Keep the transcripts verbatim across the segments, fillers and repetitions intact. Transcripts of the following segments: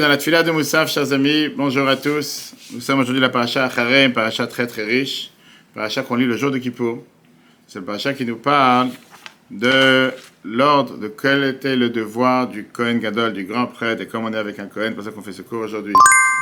Dans la tefila de Moussaf, chers amis, bonjour à tous. Nous sommes aujourd'hui la paracha Aharei, une paracha très très riche, une paracha qu'on lit le jour de Kippour. C'est le paracha qui nous parle de l'ordre, de quel était le devoir du Kohen Gadol, du grand prêtre, et comme on est avec un Kohen, c'est pour ça qu'on fait ce cours aujourd'hui.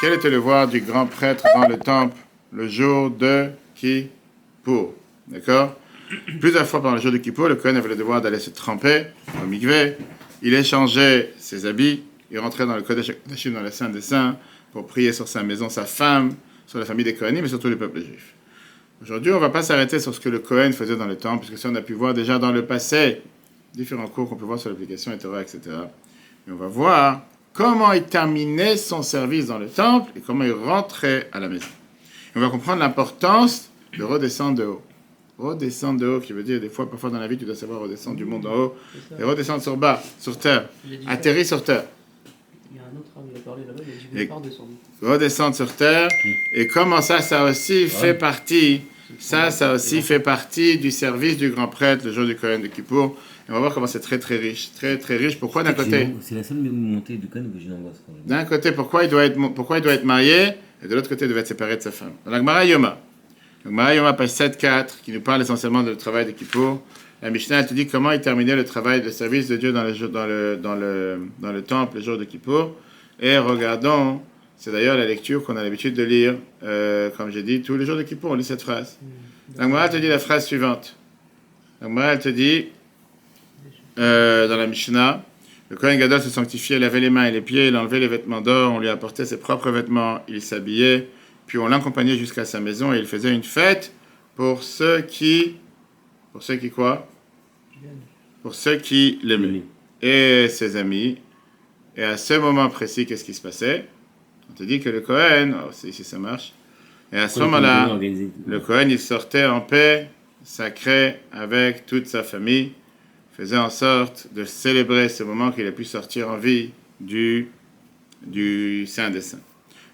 Quel était le devoir du grand prêtre dans le temple le jour de Kippour? D'accord? Plusieurs fois pendant le jour de Kippour, le Kohen avait le devoir d'aller se tremper au Mikveh, il échangeait ses habits. Il rentrait dans le Kodesh Hakodashim, dans la Sainte des Saints, pour prier sur sa maison, sa femme, sur la famille des Kohanim, mais surtout le peuple juif. Aujourd'hui, on ne va pas s'arrêter sur ce que le Kohen faisait dans le temple, puisque ça, on a pu voir déjà dans le passé, différents cours qu'on peut voir sur l'application ETORAH, et cetera. Mais on va voir comment il terminait son service dans le temple et comment il rentrait à la maison. Et on va comprendre l'importance de redescendre de haut. Redescendre de haut, qui veut dire des fois, parfois dans la vie, tu dois savoir redescendre du monde d'en haut et redescendre sur bas, sur terre, atterrir sur terre. Il y a un autre homme qui a parlé là-bas, mais je vais redescendre. Redescendre sur terre, et comment ça, ça aussi ouais. fait partie, ça, ça aussi fait partie du service du grand prêtre, le jour du Kohen de Kippour. Et on va voir comment c'est très très riche, très très riche. Pourquoi d'un côté, c'est la seule montée du Kohen que j'ai l'angoisse. D'un côté, pourquoi il doit être, pourquoi il doit être marié, et de l'autre côté, il doit être séparé de sa femme. Dans la Guemara Yoma, la Guemara Yoma page sept quatre, qui nous parle essentiellement du travail de Kippour. La Mishnah te dit comment il terminait le travail, le service de Dieu dans le, dans le, dans le, dans le temple le jour de Kippour. Et regardons, c'est d'ailleurs la lecture qu'on a l'habitude de lire, euh, comme j'ai dit, tous les jours de Kippour, on lit cette phrase. Mmh. La Gemara te dit la phrase suivante. La Gemara te dit, euh, dans la Mishnah, le Kohen Gadol se sanctifiait, lavait les mains et les pieds, il enlevait les vêtements d'or, on lui apportait ses propres vêtements, il s'habillait, puis on l'accompagnait jusqu'à sa maison et il faisait une fête pour ceux qui... Pour ceux qui quoi? Pour ceux qui l'aimaient. Et ses amis. Et à ce moment précis, qu'est-ce qui se passait? On te dit que le Kohen, oh, c'est ici ça marche. Et à ce moment-là, le Kohen, il sortait en paix, sacré, avec toute sa famille, faisait en sorte de célébrer ce moment qu'il a pu sortir en vie du, du Saint des Saints.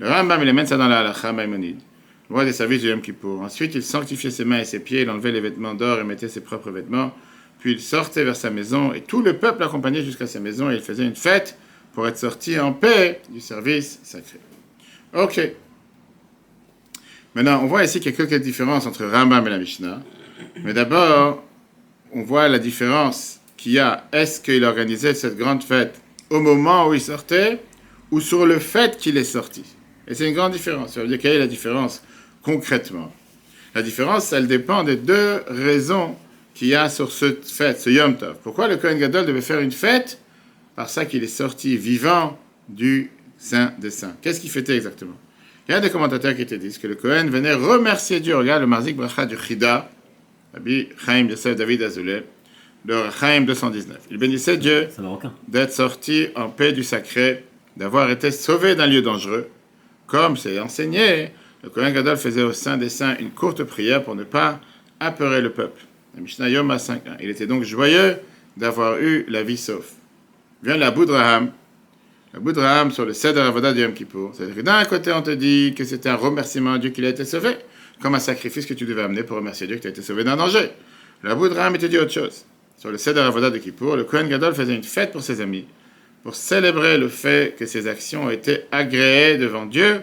Le Rambam, il amène ça dans la Halakha Maïmonide. Loi des services du Yom Kippour. Ensuite, il sanctifiait ses mains et ses pieds, il enlevait les vêtements d'or et mettait ses propres vêtements. Puis il sortait vers sa maison et tout le peuple l'accompagnait jusqu'à sa maison et il faisait une fête pour être sorti en paix du service sacré. Ok. Maintenant, on voit ici qu'il y a quelques différences entre Rambam et la Mishnah. Mais d'abord, on voit la différence qu'il y a. Est-ce qu'il organisait cette grande fête au moment où il sortait ou sur le fait qu'il est sorti? Et c'est une grande différence. Ça veut dire quelle est la différence concrètement? La différence, elle dépend des deux raisons qu'il y a sur cette fête, ce Yom Tov. Pourquoi le Kohen Gadol devait faire une fête? Par ça qu'il est sorti vivant du Saint des Saints. Qu'est-ce qu'il fêtait exactement? Il y a des commentateurs qui te disent que le Kohen venait remercier Dieu. Regarde le Marzik Bracha du Chida, Rabbi Chaim Yossef de David Azoulai, le Chaim deux cent dix-neuf. Il bénissait Dieu d'être sorti en paix du sacré, d'avoir été sauvé d'un lieu dangereux. Comme c'est enseigné, le Kohen Gadol faisait au Saint des Saints une courte prière pour ne pas apeurer le peuple. La Mishnah Yoma cinq un. Il était donc joyeux d'avoir eu la vie sauve. Vient la Boudraham. La Boudraham sur le Seder Avodah du Yom Kippour. C'est-à-dire que d'un côté, on te dit que c'était un remerciement à Dieu qu'il a été sauvé, comme un sacrifice que tu devais amener pour remercier Dieu que tu as été sauvé d'un danger. La Boudraham, il te dit autre chose. Sur le Seder Avodah de Kippour, le Kohen Gadol faisait une fête pour ses amis, pour célébrer le fait que ses actions ont été agréées devant Dieu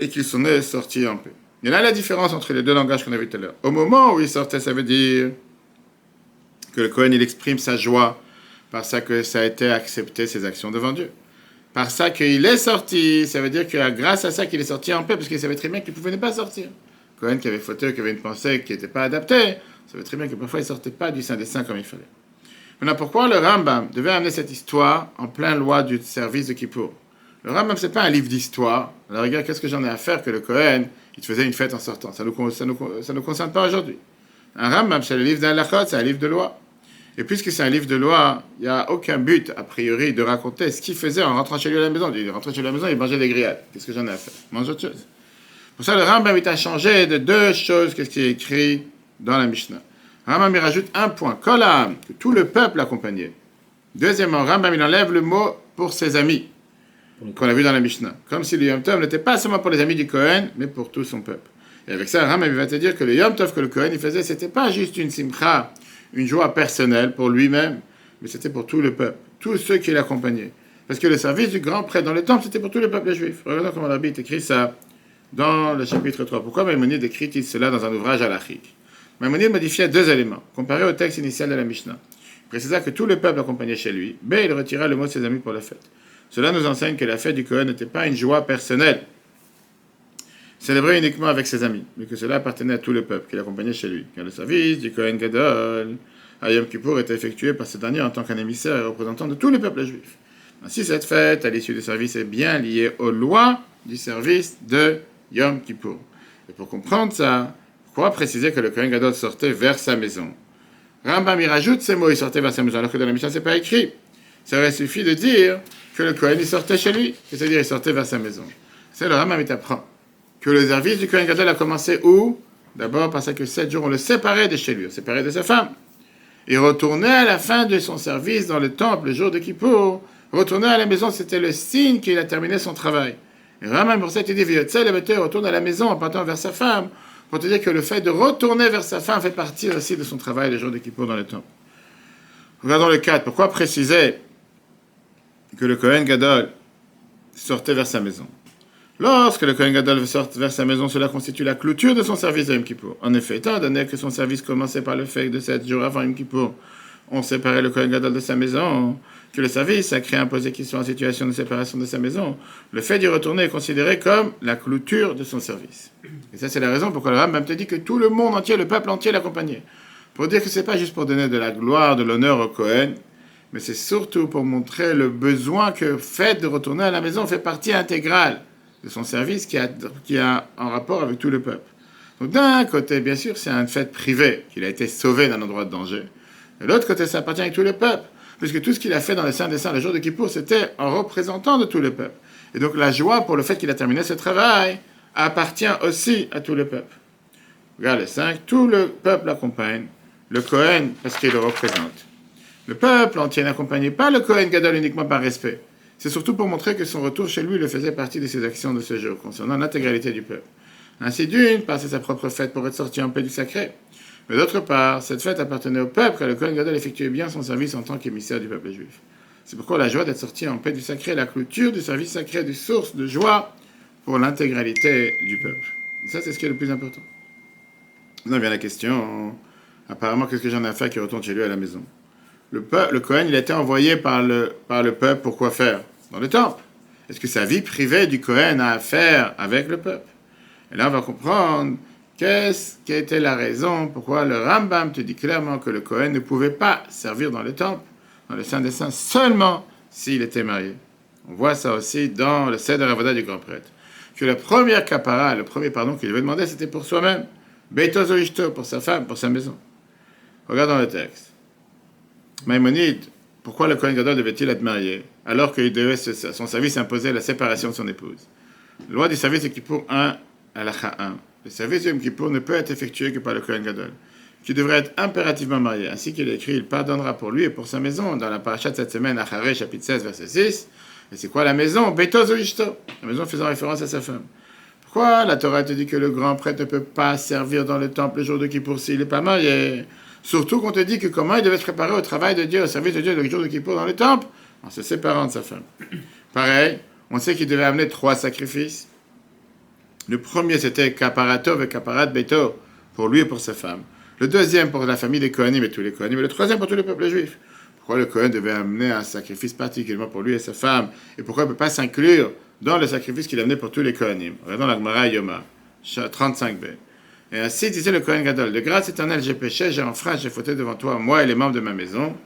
et qu'ils sont sortis en paix. Il y a là la différence entre les deux langages qu'on a vu tout à l'heure. Au moment où il sortait, ça veut dire que le Kohen, il exprime sa joie par ça que ça a été accepté, ses actions devant Dieu. Par ça qu'il est sorti, ça veut dire que grâce à ça qu'il est sorti en paix, parce qu'il savait très bien qu'il ne pouvait pas sortir. Le Kohen qui avait fauteuil, qui avait une pensée qui n'était pas adaptée, ça veut très bien que parfois il ne sortait pas du Saint des Saints comme il fallait. Maintenant, pourquoi le Rambam devait amener cette histoire en plein loi du service de Kippour? Le Rambam, ce n'est pas un livre d'histoire. Alors, regarde, qu'est-ce que j'en ai à faire que le Kohen, il faisait une fête en sortant? Ça ne nous, ça nous, ça nous concerne pas aujourd'hui. Un Rambam, c'est le livre d'un Halakha, c'est un livre de loi. Et puisque c'est un livre de loi, il n'y a aucun but, a priori, de raconter ce qu'il faisait en rentrant chez lui à la maison. Il rentrait chez lui à la maison, il mangeait des grillades. Qu'est-ce que j'en ai à faire? Mange autre chose. Pour ça, le Rambam, il a changé de deux choses que ce qui est écrit dans la Mishnah. Rambam, il rajoute un point, Kolam, que tout le peuple accompagnait. Deuxièmement, Rambam, il enlève le mot pour ses amis, qu'on a vu dans la Mishnah. Comme si le Yom Tov n'était pas seulement pour les amis du Kohen, mais pour tout son peuple. Et avec ça, Rambam, il va te dire que le Yom Tov que le Kohen il faisait, c'était pas juste une simcha, une joie personnelle pour lui-même, mais c'était pour tout le peuple, tous ceux qui l'accompagnaient. Parce que le service du grand prêtre dans le temple, c'était pour tout le peuple juif. Regardons comment Rabbi écrit ça dans le chapitre trois. Pourquoi Maïmonide écrit cela dans un ouvrage halakhique? Maïmonide modifiait deux éléments, comparé au texte initial de la Mishnah. Il précisa que tout le peuple accompagnait chez lui, mais il retira le mot de ses amis pour la fête. Cela nous enseigne que la fête du Kohen n'était pas une joie personnelle, célébrée uniquement avec ses amis, mais que cela appartenait à tout le peuple qui l'accompagnait chez lui. Car le service du Kohen Gadol à Yom Kippour était effectué par ce dernier en tant qu'un émissaire et représentant de tout le peuple juif. Ainsi, cette fête, à l'issue du service, est bien liée aux lois du service de Yom Kippour. Et pour comprendre ça, pourquoi préciser que le Kohen Gadol sortait vers sa maison? Rambam y rajoute ces mots, il sortait vers sa maison, alors que dans la Mishnah, ce n'est pas écrit. Ça aurait suffi de dire que le Kohen, il sortait chez lui, c'est-à-dire il sortait vers sa maison. C'est le Rambam, il t'apprend que le service du Kohen Gadol a commencé où? D'abord parce que sept jours, on le séparait de chez lui, on le séparait de sa femme. Il retournait à la fin de son service dans le temple, le jour de Kippour. Retourner à la maison, c'était le signe qu'il a terminé son travail. Et Rambam, pour ça, il dit, Yatsa BeShalom, retourne à la maison en partant vers sa femme, pour te dire que le fait de retourner vers sa femme fait partie aussi de son travail le jour de Kippour dans le temple. Regardons le quatre. Pourquoi préciser que le Kohen Gadol sortait vers sa maison? Lorsque le Kohen Gadol sort vers sa maison, cela constitue la clôture de son service à Yom Kippour. En effet, étant donné que son service commençait par le fait de sept jours avant Yom Kippour, on séparait le Kohen Gadol de sa maison, que le service sacré imposé qui soit en situation de séparation de sa maison, le fait d'y retourner est considéré comme la clôture de son service. Et ça, c'est la raison pourquoi le Rambam te dit que tout le monde entier, le peuple entier l'accompagnait. Pour dire que ce n'est pas juste pour donner de la gloire, de l'honneur au Kohen, mais c'est surtout pour montrer le besoin que le fait de retourner à la maison fait partie intégrale de son service qui a, qui a en rapport avec tout le peuple. Donc d'un côté, bien sûr, c'est une fête privée, qu'il a été sauvé d'un endroit de danger. De l'autre côté, ça appartient à tout le peuple, puisque tout ce qu'il a fait dans le Saint des Saints, le jour de Kippour, c'était en représentant de tout le peuple. Et donc la joie pour le fait qu'il a terminé ce travail appartient aussi à tout le peuple. Regarde le cinq, tout le peuple accompagne le Kohen parce qu'il le représente. Le peuple entier n'accompagnait pas le Kohen Gadol uniquement par respect. C'est surtout pour montrer que son retour chez lui le faisait partie de ses actions de ce jour, concernant l'intégralité du peuple. Ainsi d'une, part c'est sa propre fête pour être sorti en paix du sacré. Mais d'autre part, cette fête appartenait au peuple, car le Kohen Gadol effectuait bien son service en tant qu'émissaire du peuple juif. C'est pourquoi la joie d'être sorti en paix du sacré est la clôture du service sacré, du source de joie pour l'intégralité du peuple. Et ça, c'est ce qui est le plus important. Maintenant vient la question, apparemment, qu'est-ce que j'en ai à faire qui retourne chez lui à la maison? Le, peuple, le Kohen, il a été envoyé par le, par le peuple pour quoi faire? Dans le temple. Est-ce que sa vie privée du Kohen a à faire avec le peuple? Et là, on va comprendre... Qu'est-ce qui était la raison pourquoi le Rambam te dit clairement que le Kohen ne pouvait pas servir dans le temple, dans le Saint des Saints, seulement s'il était marié? On voit ça aussi dans le Seder Avodah du grand prêtre. Que la première kapara, le premier pardon qu'il devait demander, c'était pour soi-même. Beito Zo Ishto, pour sa femme, pour sa maison. Regardons le texte. Maïmonide, pourquoi le Kohen Gadol devait-il être marié alors qu'il devait son service imposer la séparation de son épouse? La loi du service de Kippour un, Halakha un. Le service de Yom Kippour ne peut être effectué que par le Kohen Gadol, qui devrait être impérativement marié. Ainsi qu'il est écrit, il pardonnera pour lui et pour sa maison, dans la paracha de cette semaine, Aharei, chapitre seize, verset six. Et c'est quoi la maison? Beito Zo Ishto, la maison faisant référence à sa femme. Pourquoi la Torah te dit que le grand prêtre ne peut pas servir dans le temple le jour de Kippour s'il n'est pas marié? Surtout qu'on te dit que comment il devait se préparer au travail de Dieu, au service de Dieu le jour de Kippour dans le temple, en se séparant de sa femme. Pareil, on sait qu'il devait amener trois sacrifices. Le premier, c'était Kaparatov et Kaparat Beito, pour lui et pour sa femme. Le deuxième, pour la famille des Kohanim et tous les Kohanim. Et le troisième, pour tout le peuple juif. Pourquoi le Kohen devait amener un sacrifice particulièrement pour lui et sa femme? Et pourquoi il ne peut pas s'inclure dans le sacrifice qu'il amenait pour tous les Kohanim? Regardons la Guemara Yoma, trente-cinq b. Et ainsi disait le Kohen Gadol, « De grâce éternelle, j'ai péché, j'ai enfreint, j'ai fauté devant toi, moi et les membres de ma maison.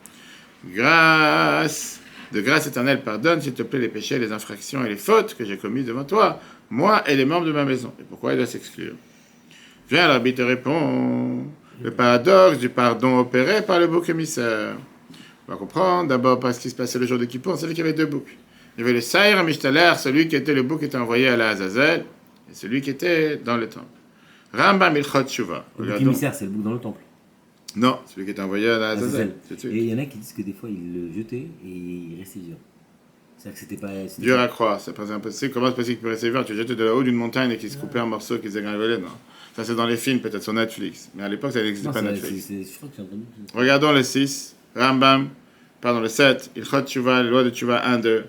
Grâce... » De grâce éternelle, pardonne, s'il te plaît, les péchés, les infractions et les fautes que j'ai commises devant toi, moi et les membres de ma maison. Et pourquoi il doit s'exclure? Viens, l'arbitre répond. Le paradoxe du pardon opéré par le bouc émissaire. On va comprendre d'abord parce qu'il se passait le jour de Kippour, on savait qu'il y avait deux boucs. Il y avait le Sair à Mish Talar, celui qui était le bouc qui était envoyé à la Azazel, et celui qui était dans le temple. Rambam il khot shuva. Le bouc émissaire, c'est le bouc dans le temple. Non, celui qui est envoyé à Azazel. Et il y en a qui disent que des fois, il le jetait et il restait dur. C'est-à-dire que c'était pas... C'était dur à croire, ça paraît impossible. Comment c'est possible qu'il peut rester dur? Tu jetais de la haut d'une montagne et qu'il se coupait en morceaux, qu'il se dégringolait? Non. Ça, c'est dans les films, peut-être sur Netflix. Mais à l'époque, ça n'existait pas Netflix. C'est, c'est, je crois que j'ai entendu. Regardons le six, Rambam, pardon, le sept, il khot shuva, la loi de Tchouva un, deux.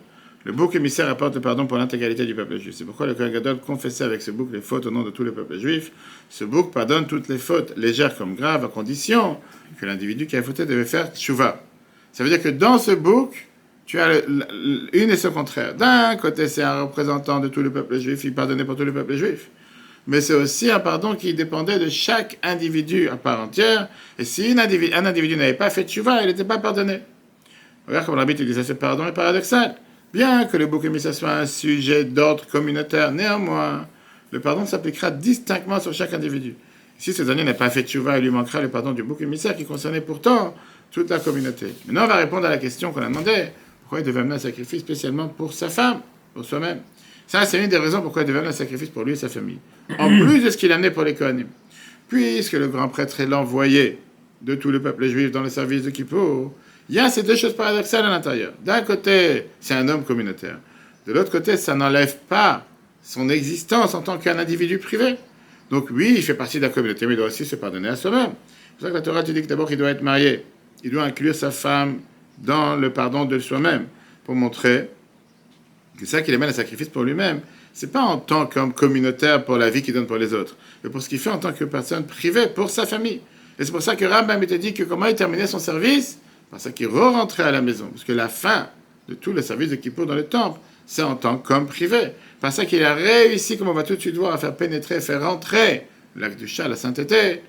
Le bouc émissaire apporte le pardon pour l'intégralité du peuple juif. C'est pourquoi le Kohen Gadol confessait avec ce bouc les fautes au nom de tout le peuple juif. Ce bouc pardonne toutes les fautes, légères comme graves, à condition que l'individu qui a fauté devait faire chouva. Ça veut dire que dans ce bouc, tu as le, le, une et ce contraire. D'un côté, c'est un représentant de tout le peuple juif, il pardonnait pour tout le peuple juif. Mais c'est aussi un pardon qui dépendait de chaque individu à part entière. Et si une individu, un individu n'avait pas fait tchouva, il n'était pas pardonné. Regarde comme l'arbitre disait, ce pardon est paradoxal. Bien que le bouc émissaire soit un sujet d'ordre communautaire, néanmoins, le pardon s'appliquera distinctement sur chaque individu. Si ce dernier n'a pas fait tchouva, il lui manquera le pardon du bouc émissaire qui concernait pourtant toute la communauté. Maintenant, on va répondre à la question qu'on a demandée. Pourquoi il devait amener un sacrifice spécialement pour sa femme, pour soi-même? Ça, c'est une des raisons pourquoi il devait amener un sacrifice pour lui et sa famille. En plus de ce qu'il amenait pour les Kohanim. Puisque le grand prêtre est l'envoyé de tout le peuple juif dans le service de Kippour, il y a ces deux choses paradoxales à l'intérieur. D'un côté, c'est un homme communautaire. De l'autre côté, ça n'enlève pas son existence en tant qu'un individu privé. Donc oui, il fait partie de la communauté, mais il doit aussi se pardonner à soi-même. C'est pour ça que la Torah te dit que d'abord il doit être marié. Il doit inclure sa femme dans le pardon de soi-même pour montrer... C'est ça qu'il amène un sacrifice pour lui-même. C'est pas en tant qu'homme communautaire pour la vie qu'il donne pour les autres, mais pour ce qu'il fait en tant que personne privée pour sa famille. Et c'est pour ça que Rambam était dit que comment il terminait son service, par ça qu'il re-rentrait à la maison, parce que la fin de tout le service de Kippour dans le temple, c'est en tant qu'homme privé. Par ça qu'il a réussi, comme on va tout de suite voir, à faire pénétrer, faire rentrer l'acte du chat, la sainteté,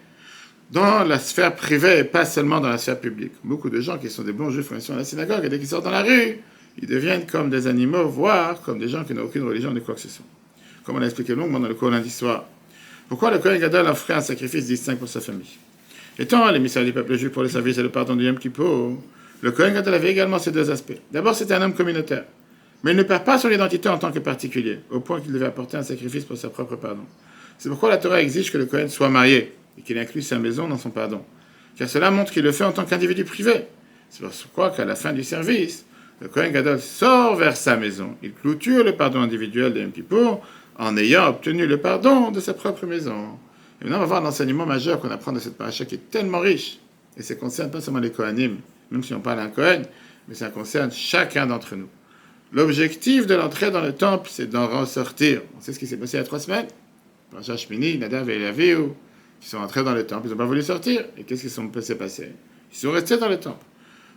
dans la sphère privée et pas seulement dans la sphère publique. Beaucoup de gens qui sont des bons juifs qui sont à la synagogue et dès qu'ils sortent dans la rue, ils deviennent comme des animaux, voire comme des gens qui n'ont aucune religion ni quoi que ce soit. Comme on l'a expliqué longuement dans le cours lundi soir. Pourquoi le Kohen Gadol offrait un sacrifice distinct pour sa famille? Étant l'émissaire du peuple juif pour le service et le pardon du Yom Kippour, le Kohen Gadol avait également ces deux aspects. D'abord, c'était un homme communautaire, mais il ne perd pas son identité en tant que particulier, au point qu'il devait apporter un sacrifice pour sa propre pardon. C'est pourquoi la Torah exige que le Kohen soit marié et qu'il inclue sa maison dans son pardon, car cela montre qu'il le fait en tant qu'individu privé. C'est pourquoi qu'à la fin du service, le Kohen Gadol sort vers sa maison. Il clôture le pardon individuel de Yom Kippour en ayant obtenu le pardon de sa propre maison. Et maintenant, on va voir l'enseignement majeur qu'on apprend de cette paracha qui est tellement riche. Et ça concerne pas seulement les Kohanim, même si on parle d'un Kohen, mais ça concerne chacun d'entre nous. L'objectif de l'entrée dans le temple, c'est d'en ressortir. On sait ce qui s'est passé il y a trois semaines. Les paracha Chmini, Nadav et L'Aviou, qui sont entrés dans le temple, ils n'ont pas voulu sortir. Et qu'est-ce qui s'est passé? Ils sont restés dans le temple.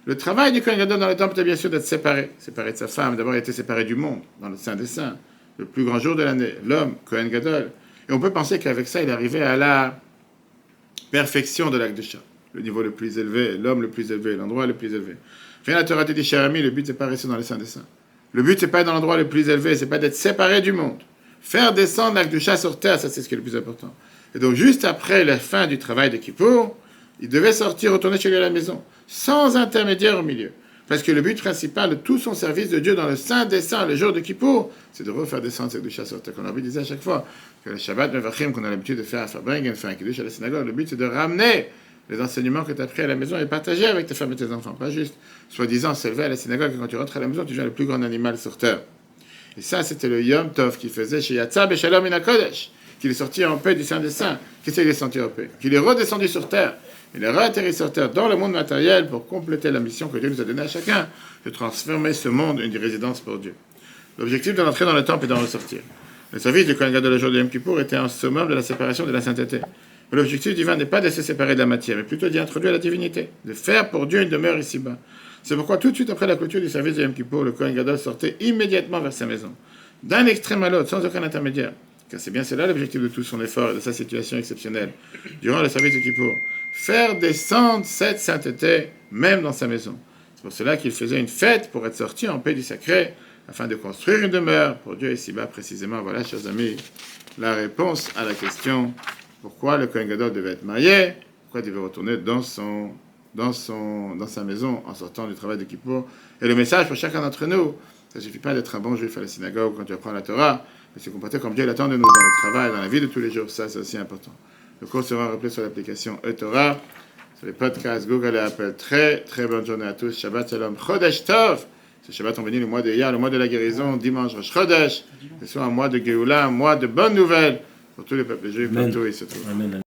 Le travail du Kohen Gadol dans le temple était bien sûr d'être séparé, séparé de sa femme. D'abord, il était séparé du monde, dans le Saint des Saints, le plus grand jour de l'année, l'homme, Kohen Gadol. Et on peut penser qu'avec ça, il arrivait à la perfection de l'acte de chat, le niveau le plus élevé, l'homme le plus élevé, l'endroit le plus élevé. Rien à la Torah de Tichérami, le but, c'est pas rester dans le Saint des Saints. Le but, c'est pas être dans l'endroit le plus élevé, c'est pas d'être séparé du monde. Faire descendre l'acte de chat sur terre, ça, c'est ce qui est le plus important. Et donc, juste après la fin du travail de Kippour, il devait sortir, retourner chez lui à la maison, sans intermédiaire au milieu. Parce que le but principal de tout son service de Dieu dans le Saint des Saints, le jour de Kippour, c'est de refaire descendre cette douche à sortir. Comme l'arbitre disait à chaque fois, que le Shabbat Mevarchim, qu'on a l'habitude de faire à Fabring, de faire un kiddush à la synagogue, le but c'est de ramener les enseignements que tu as appris à la maison et partager avec ta femme et tes enfants. Pas juste, soi-disant, s'élever à la synagogue et quand tu rentres à la maison, tu deviens le plus grand animal sur terre. Et ça, c'était le Yom Tov qu'il faisait chez Yatsa BeShalom min HaKodesh, qu'il est sorti en paix du Saint des Saints. Qu'est-ce qu'il est sorti en paix? Qu'il est redescendu sur terre. Il est réatterri sur terre dans le monde matériel pour compléter la mission que Dieu nous a donnée à chacun, de transformer ce monde en une résidence pour Dieu. L'objectif de l'entrée dans le temple est d'en ressortir. Le service du Kohen Gadol le jour de Yom Kippour était un summum de la séparation de la sainteté. Mais l'objectif divin n'est pas de se séparer de la matière, mais plutôt d'y introduire la divinité, de faire pour Dieu une demeure ici-bas. C'est pourquoi tout de suite après la clôture du service de Yom Kippour, le Kohen Gadol sortait immédiatement vers sa maison, d'un extrême à l'autre, sans aucun intermédiaire. Car c'est bien cela l'objectif de tout son effort et de sa situation exceptionnelle. Durant le service de Kippour, faire descendre cette sainteté même dans sa maison. C'est pour cela qu'il faisait une fête pour être sorti en paix du sacré, afin de construire une demeure pour Dieu ici-bas précisément. Voilà, chers amis, la réponse à la question pourquoi le Kohen Gadol devait être marié, pourquoi il devait retourner dans son, dans son, dans sa maison en sortant du travail de Kippour. Et le message pour chacun d'entre nous, ça ne suffit pas d'être un bon juif à la synagogue quand tu apprends la Torah, mais se comporter comme Dieu l'attend de nous dans le travail, dans la vie de tous les jours, ça c'est aussi important. Le cours sera replay sur l'application ETORAH, sur les podcasts Google et Apple. Très très bonne journée à tous. Shabbat Shalom, Chodesh Tov. Ce Shabbat on bénit le mois de Yar, le mois de la guérison, dimanche Rosh Chodesh. Ce soit un mois de Géoula, un mois de bonnes nouvelles pour tous les peuples juifs partout où ils se trouvent. Amen.